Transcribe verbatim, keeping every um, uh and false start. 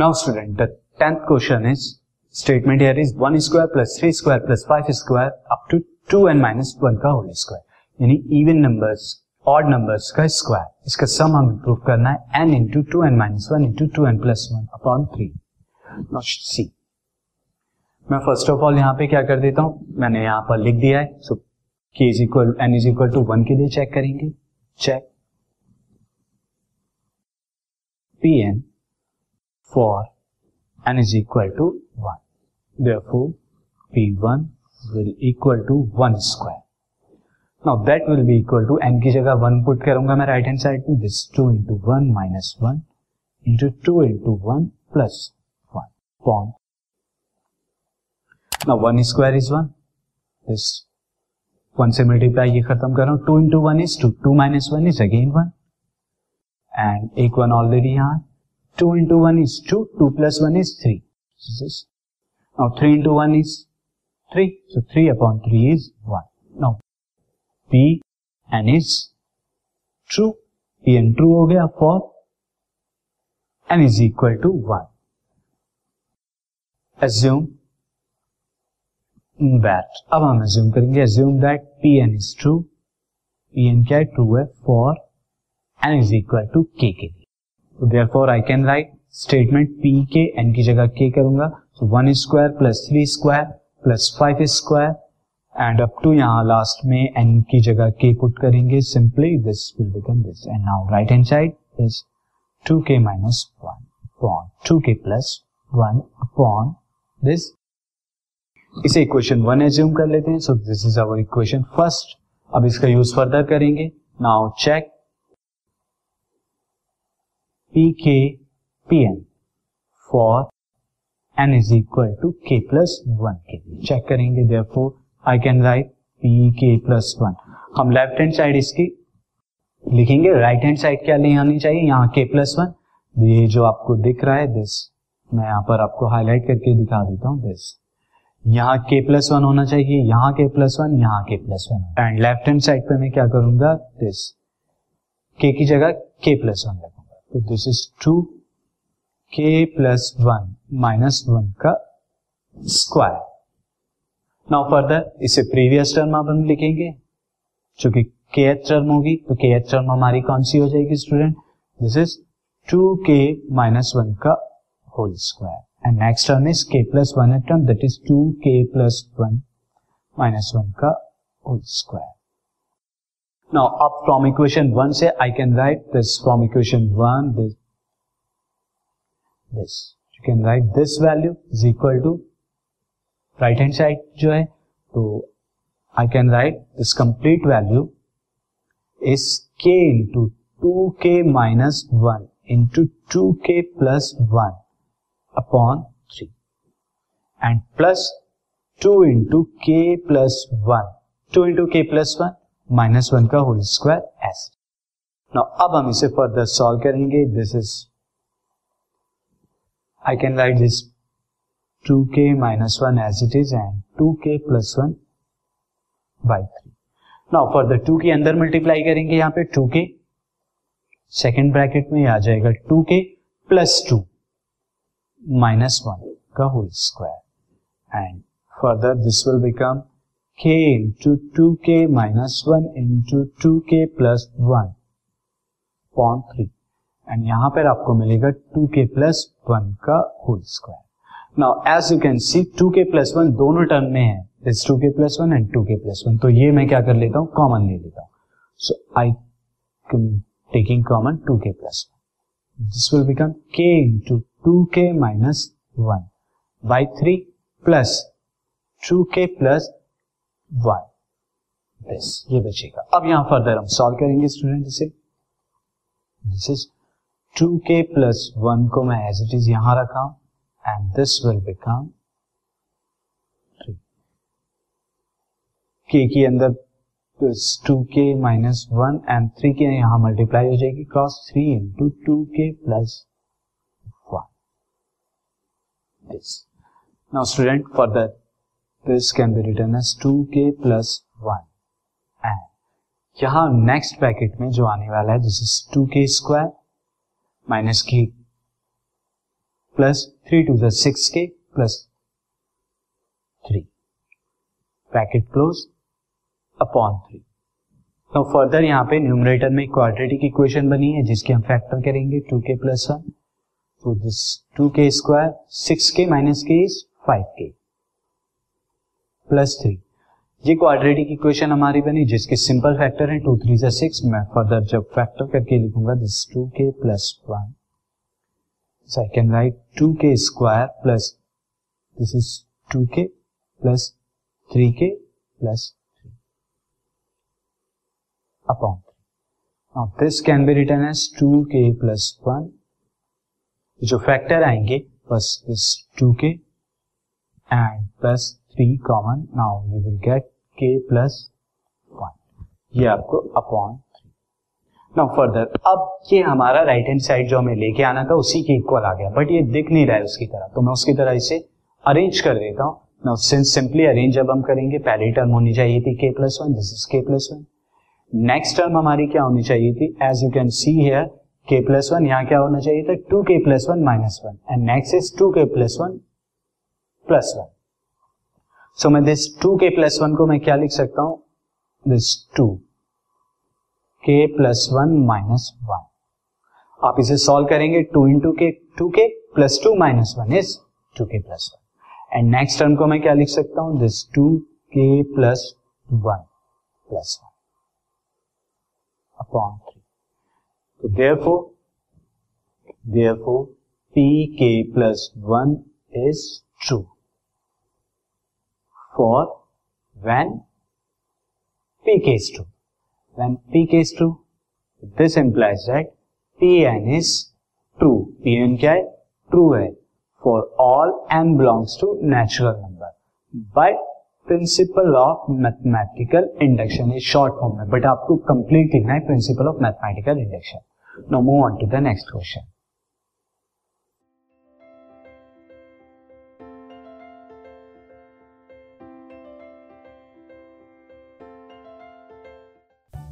Now student the tenth question is statement here is one square plus three square plus five square up to two n minus one का whole square यानी even numbers odd numbers का square, इसका sum हम improve करना है n into two n minus one into two n plus one upon three. Now see, मैं first of all यहाँ पे क्या कर देता हूँ, मैंने यहाँ पर लिख दिया है so k is equal n is equal to one के लिए चेक करेंगे, check pn for n is equal to one, therefore p one will equal to one square. Now that will be equal to n की जगह one put करूंगा मैं right hand side में, this two into one minus one into two into one plus one point. Now, one square is one, this one से multiply ये खत्म कर रहा हूँ, two into one is two, two minus one is again one and एक one already यहाँ, two into one is two, two plus one is three, now three into one is three, so three upon three is one. Now p n is true, p n true हो गया for N is equal to one. Assume That, अब हम assume करेंगे assume that Pn is true, Pn क्या है true है for n is equal to k के लिए, so therefore I can write statement P के n की जगह k करूंगा, so one square plus three square plus five square and up to यहाँ last में n की जगह k put करेंगे, simply this will become this and now right hand side is two k minus one upon two k plus one upon this। इसे equation one assume कर लेते हैं, so this is our equation first, अब इसका use further करेंगे। Now check P के P N for N is equal to के plus one के लिए चेक करेंगे, therefore I can write P के प्लस वन, हम लेफ्ट हैंड साइड इसकी लिखेंगे, राइट हैंड साइड क्या ले आनी चाहिए, यहाँ के प्लस वन, ये जो आपको दिख रहा है दिस मैं यहाँ पर आपको हाईलाइट करके दिखा देता हूँ, दिस यहाँ के प्लस वन होना चाहिए, यहाँ के प्लस वन, यहाँ के plus one and left hand side पे मैं क्या करूंगा, दिस के की जगह के प्लस वन रखूंगा, तो दिस इज टू के प्लस वन माइनस वन का स्क्वायर। नाउ फर्दर इसे प्रीवियस टर्म आप हम लिखेंगे, चूंकि kth टर्म होगी तो kth टर्म हमारी कौन सी हो जाएगी student, this is two k minus one का whole square and next term is k plus one term that is two k plus one minus one का whole square। Now up from equation one से I can write this from equation one, this this you can write this value is equal to right hand side जो है, तो I can write this complete value is k into two k minus वन into two k plus one upon three and plus two into के plus one, two into के plus one minus one का whole square S. Now अब हम इसे further solve करेंगे, this is I can write this two k minus one as it is and two के plus one by three. Now further two k अंदर multiply करेंगे, यहाँ पे टू के सेकेंड ब्रैकेट में आ जाएगा टू के प्लस टू माइनस वन का whole square and further this will become k into two k minus one into two के plus one upon three and यहाँ पर आपको मिलेगा टू के प्लस वन का whole square. Now as you can see two के plus one दोनों term में है, दिस टू के प्लस वन एंड टू के प्लस वन, तो ये मैं क्या कर लेता हूँ कॉमन ले लेता हूँ, so I can taking common two के plus one, this will become k into two k minus one by three plus two के प्लस वन, दिस ये बचेगा। अब यहां फर्दर हम सॉल्व करेंगे स्टूडेंट इसे, दिस इज टू के प्लस वन को मैं एज इट इज यहां रखा and this will become three, k के अंदर to k minus one and three के यहां मल्टीप्लाई हो जाएगी क्रॉस थ्री इंटू टू के plus. Now student further this can be written as two k plus one and यहाँ next bracket में जो आने वाला है this is two k square minus k plus three two the six k plus three bracket close upon three. तो further यहाँ पे numerator में क्वाड्रेटिक इक्वेशन बनी है जिसके हम फैक्टर करेंगे टू के प्लस वन तो दिस टू के स्क्वायर सिक्स के माइनस के इज फाइव के प्लस थ्री। ये क्वाड्रेटिक इक्वेशन हमारी बनी जिसके सिंपल फैक्टर हैं टू थ्री से सिक्स। मैं फर्दर जब फैक्टर करके लिखूंगा दिस टू के plus one so I can write two के square plus this is two के प्लस थ्री के plus three upon three. Now this can be written as to के प्लस वन। जो factor आएंगे बस दिस टू के and plus three common. Now you will get के plus one ये आपको अपॉन थ्री। नाउ फर्दर अब ये हमारा राइट हैंड साइड जो हमें लेके आना था उसी के इक्वल आ गया बट ये दिख नहीं रहा है उसकी तरह तो मैं उसकी तरह इसे अरेंज कर देता हूँ। नाउ सिंस सिंपली अरेंज जब हम करेंगे पहली टर्म होनी चाहिए थी k plus one this is k plus one. Next term हमारी क्या होनी चाहिए थी as you can see here k plus one यहाँ क्या होना चाहिए था टू के plus one minus one and next is two के plus one plus one. So मैं दिस टू के प्लस वन को मैं क्या लिख सकता हूँ दिस टू के प्लस वन माइनस वन। आप इसे सॉल्व करेंगे टू इंटू के टू के plus two minus one is two के plus one and next term को मैं क्या लिख सकता हूँ दिस टू के plus one plus one upon three. So therefore, therefore, P K plus one is true for when P K is true. When P K is true, this implies that P N is true. P N क्या है? True है for all n belongs to natural number. But principle of mathematical induction is short form में but आपको complete लिखना है principle of mathematical induction. Now move on to the next question.